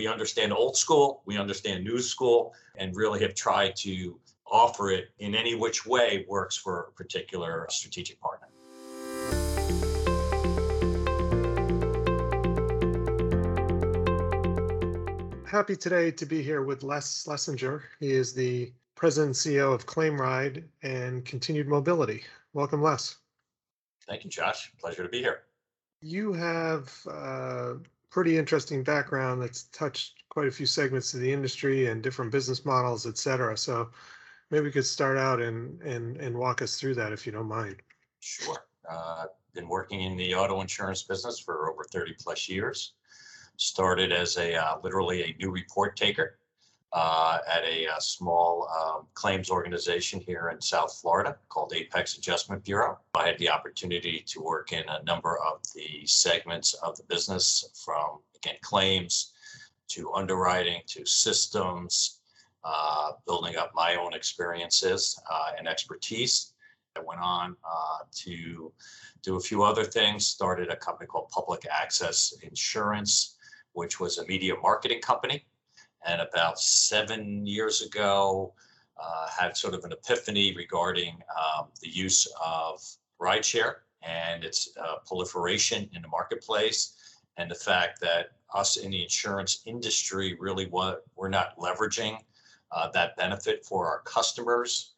We understand old school, we understand new school, and really have tried to offer it in any which way works for a particular strategic partner. Happy today to be here with Les Schlesinger. He is the President and CEO of ClaimRide and Continued Mobility. Welcome, Les. Thank you, Josh. Pleasure to be here. You have a pretty interesting background that's touched quite a few segments of the industry and different business models, et cetera. So maybe we could start out and walk us through that, if you don't mind. Sure. I've been working in the auto insurance business for over 30 plus years. Started as literally a new report taker at a small claims organization here in South Florida called Apex Adjustment Bureau. I had the opportunity to work in a number of the segments of the business, from, again, claims to underwriting to systems, building up my own experiences and expertise. I went on to do a few other things, started a company called Public Access Insurance, which was a media marketing company. And about 7 years ago, had sort of an epiphany regarding the use of rideshare and its proliferation in the marketplace, and the fact that us in the insurance industry really we're not leveraging that benefit for our customers.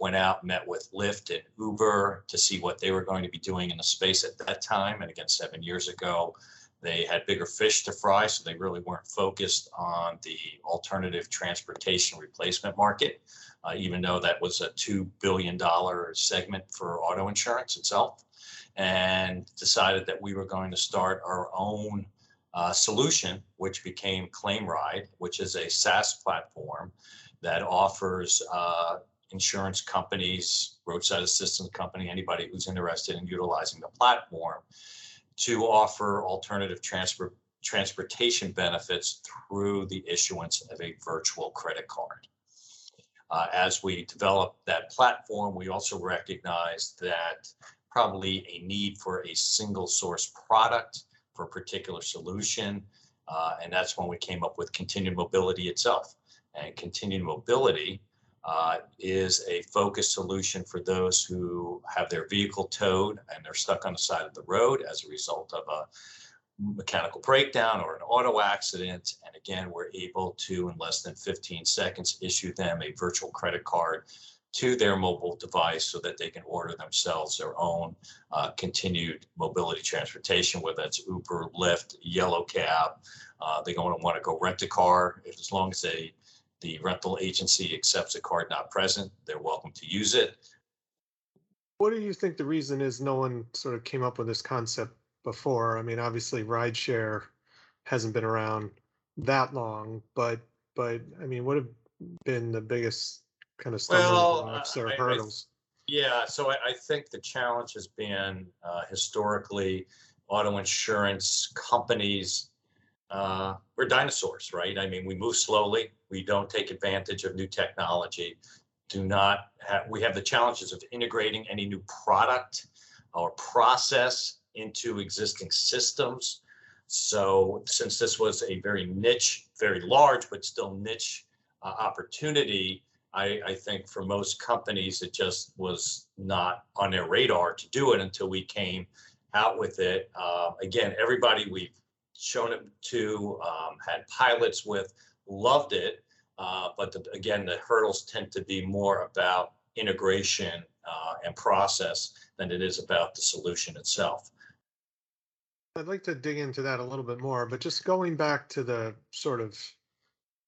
Went out, met with Lyft and Uber to see what they were going to be doing in the space at that time. And again, 7 years ago, they had bigger fish to fry, so they really weren't focused on the alternative transportation replacement market, even though that was a $2 billion segment for auto insurance itself, and decided that we were going to start our own solution, which became ClaimRide, which is a SaaS platform that offers insurance companies, roadside assistance company, anybody who's interested in utilizing the platform to offer alternative transportation benefits through the issuance of a virtual credit card. As we developed that platform, we also recognized that probably a need for a single source product for a particular solution. And that's when we came up with Continued Mobility itself. And Continued Mobility is a focused solution for those who have their vehicle towed and they're stuck on the side of the road as a result of a mechanical breakdown or an auto accident. And again, we're able to, in less than 15 seconds, issue them a virtual credit card to their mobile device so that they can order themselves their own continued mobility transportation, whether that's Uber, Lyft, Yellow Cab. They're going to want to go rent a car. As long as the rental agency accepts a card not present, they're welcome to use it. What do you think the reason is no one sort of came up with this concept before? I mean, obviously rideshare hasn't been around that long, but I mean, what have been the biggest kind of stumbling blocks or hurdles? So I think the challenge has been historically auto insurance companies we're dinosaurs, right? I mean, we move slowly. We don't take advantage of new technology. We have the challenges of integrating any new product or process into existing systems. So since this was a very niche, very large, but still niche opportunity, I think for most companies, it just was not on their radar to do it until we came out with it. Again, everybody we've shown it to, had pilots with, loved it, but again, the hurdles tend to be more about integration and process than it is about the solution itself. I'd like to dig into that a little bit more, but just going back to the sort of,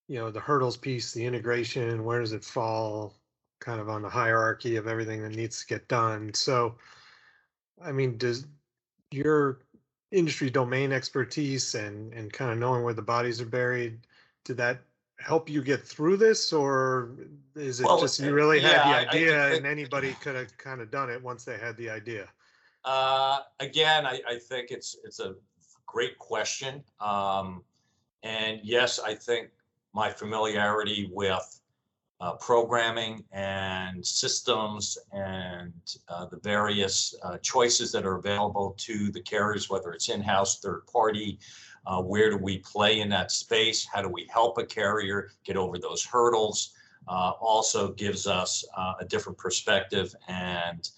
you know, the hurdles piece, the integration, where does it fall kind of on the hierarchy of everything that needs to get done? So, I mean, does your industry domain expertise and kind of knowing where the bodies are buried, did that help you get through this, or is it had the idea and anybody could have kind of done it once they had the idea? Again, I think it's a great question. And yes, I think my familiarity with programming and systems and the various choices that are available to the carriers, whether it's in-house, third-party, Where do we play in that space? How do we help a carrier get over those hurdles? Also gives us a different perspective and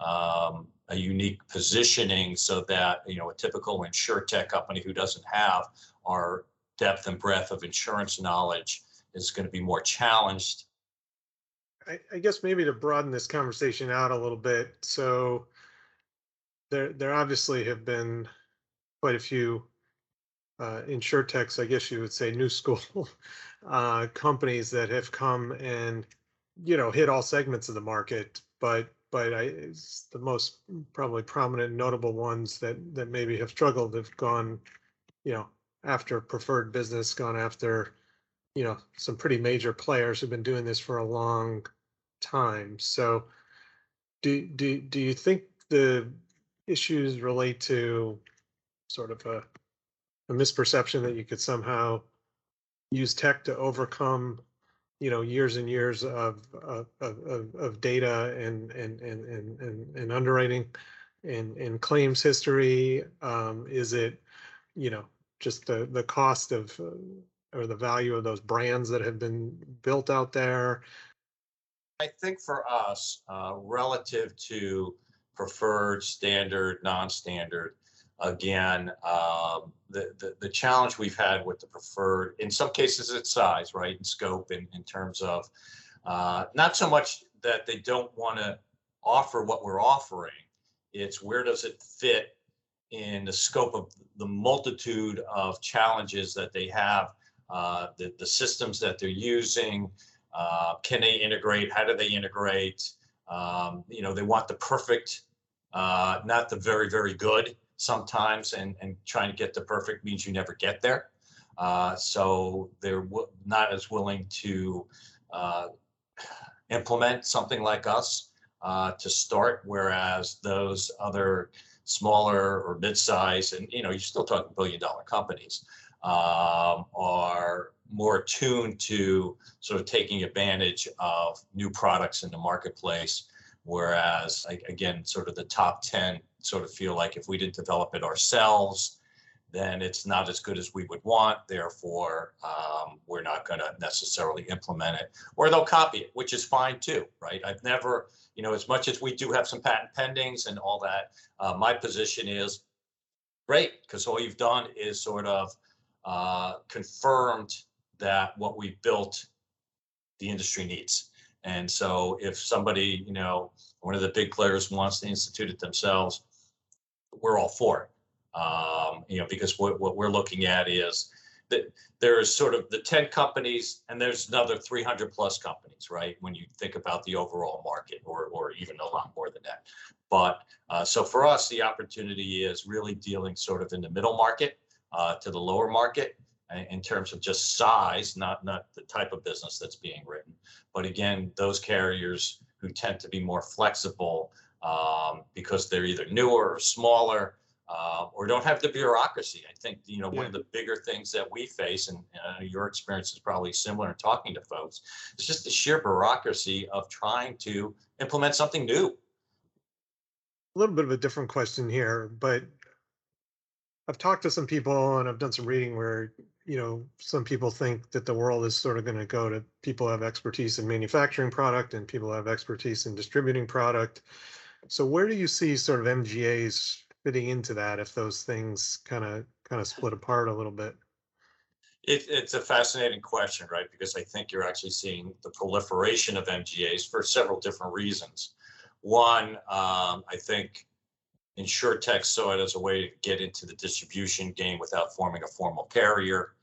a unique positioning so that, you know, a typical insurtech company who doesn't have our depth and breadth of insurance knowledge is going to be more challenged. I guess maybe to broaden this conversation out a little bit. So there obviously have been quite a few insurtechs, I guess you would say, new school companies that have come and, you know, hit all segments of the market, but it's the most probably prominent, notable ones that maybe have struggled have gone, you know, after preferred business, gone after, you know, some pretty major players who've been doing this for a long time. So, do you think the issues relate to sort of a misperception that you could somehow use tech to overcome, you know, years and years of data and underwriting and claims history? Is it, you know, just the cost of or the value of those brands that have been built out there? I think for us, relative to preferred, standard, non-standard, again, the challenge we've had with the preferred, in some cases it's size, right, and scope in terms of not so much that they don't want to offer what we're offering, it's where does it fit in the scope of the multitude of challenges that they have, the systems that they're using, can they integrate, how do they integrate? You know, they want the perfect, not the very, very good sometimes, and trying to get the perfect means you never get there. So they're not as willing to implement something like us to start, whereas those other smaller or mid-size, and, you know, you're still talking billion-dollar companies, are more attuned to sort of taking advantage of new products in the marketplace, whereas, again, sort of the top 10 sort of feel like if we didn't develop it ourselves, then it's not as good as we would want, therefore we're not going to necessarily implement it, or they'll copy it, which is fine too, right? I've never, you know, as much as we do have some patent pendings and all that, my position is great, because all you've done is sort of confirmed that what we built, the industry needs. And so if somebody, you know, one of the big players wants to institute it themselves, we're all for it. You know, because what we're looking at is that there is sort of the 10 companies and there's another 300 plus companies, right? When you think about the overall market, or even a lot more than that. But so for us, the opportunity is really dealing sort of in the middle market to the lower market in terms of just size, not the type of business that's being written. But again, those carriers who tend to be more flexible because they're either newer or smaller or don't have the bureaucracy. I think, you know, one of the bigger things that we face, and your experience is probably similar in talking to folks, is just the sheer bureaucracy of trying to implement something new. A little bit of a different question here, but I've talked to some people and I've done some reading where, you know, some people think that the world is sort of going to go to people who have expertise in manufacturing product and people who have expertise in distributing product. So where do you see sort of MGAs fitting into that if those things kind of split apart a little bit? It's a fascinating question, right? Because I think you're actually seeing the proliferation of MGAs for several different reasons. One, I think InsurTech saw it as a way to get into the distribution game without forming a formal carrier,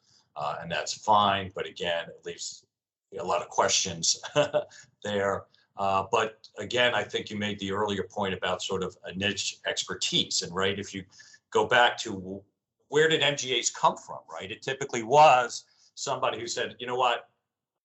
and that's fine. But again, it leaves a lot of questions there. But again, I think you made the earlier point about sort of a niche expertise. And right, if you go back to where did MGAs come from, right? It typically was somebody who said, you know what,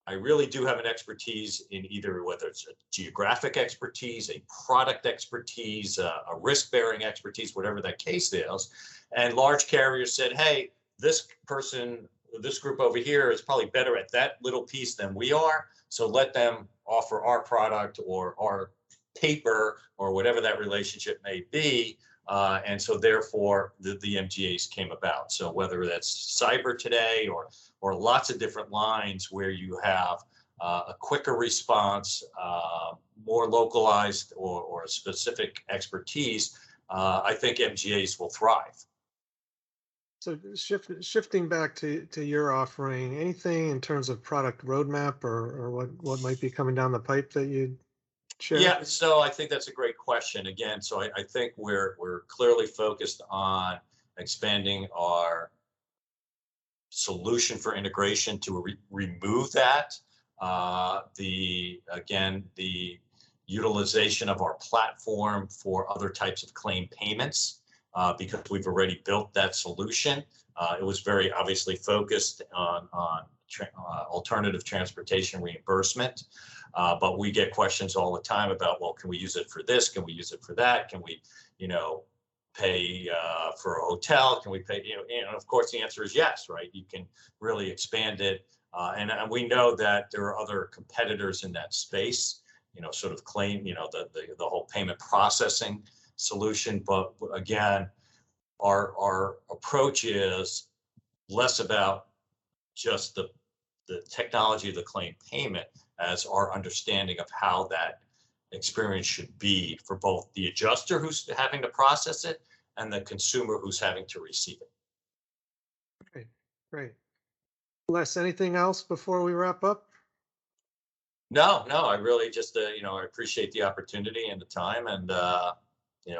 I really do have an expertise in either, whether it's a geographic expertise, a product expertise, a risk-bearing expertise, whatever that case is. And large carriers said, hey, this person, this group over here is probably better at that little piece than we are. So let them offer our product or our paper or whatever that relationship may be And so therefore the MGAs came about. So whether that's cyber today or lots of different lines where you have a quicker response, more localized or a specific expertise, I think MGAs will thrive. So shifting back to your offering, anything in terms of product roadmap or what might be coming down the pipe that you'd share? Yeah, so I think that's a great question. Again, so I think we're clearly focused on expanding our solution for integration to remove that. The utilization of our platform for other types of claim payments, because we've already built that solution. It was very obviously focused on alternative transportation reimbursement, but we get questions all the time about, well, can we use it for this? Can we use it for that? Can we, pay for a hotel? Can we pay? And of course the answer is yes, right? You can really expand it, and we know that there are other competitors in that space. Sort of claim, the whole payment processing solution. But again, our approach is less about just the technology of the claim payment as our understanding of how that experience should be for both the adjuster who's having to process it and the consumer who's having to receive it. Great. Les, anything else before we wrap up? No, I really just, I appreciate the opportunity and the time, and,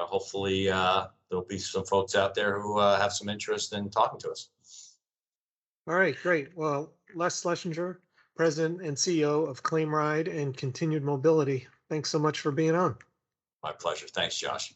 hopefully there'll be some folks out there who have some interest in talking to us. All right, great. Well, Les Schlesinger, President and CEO of ClaimRide and Continued Mobility, thanks so much for being on. My pleasure. Thanks, Josh.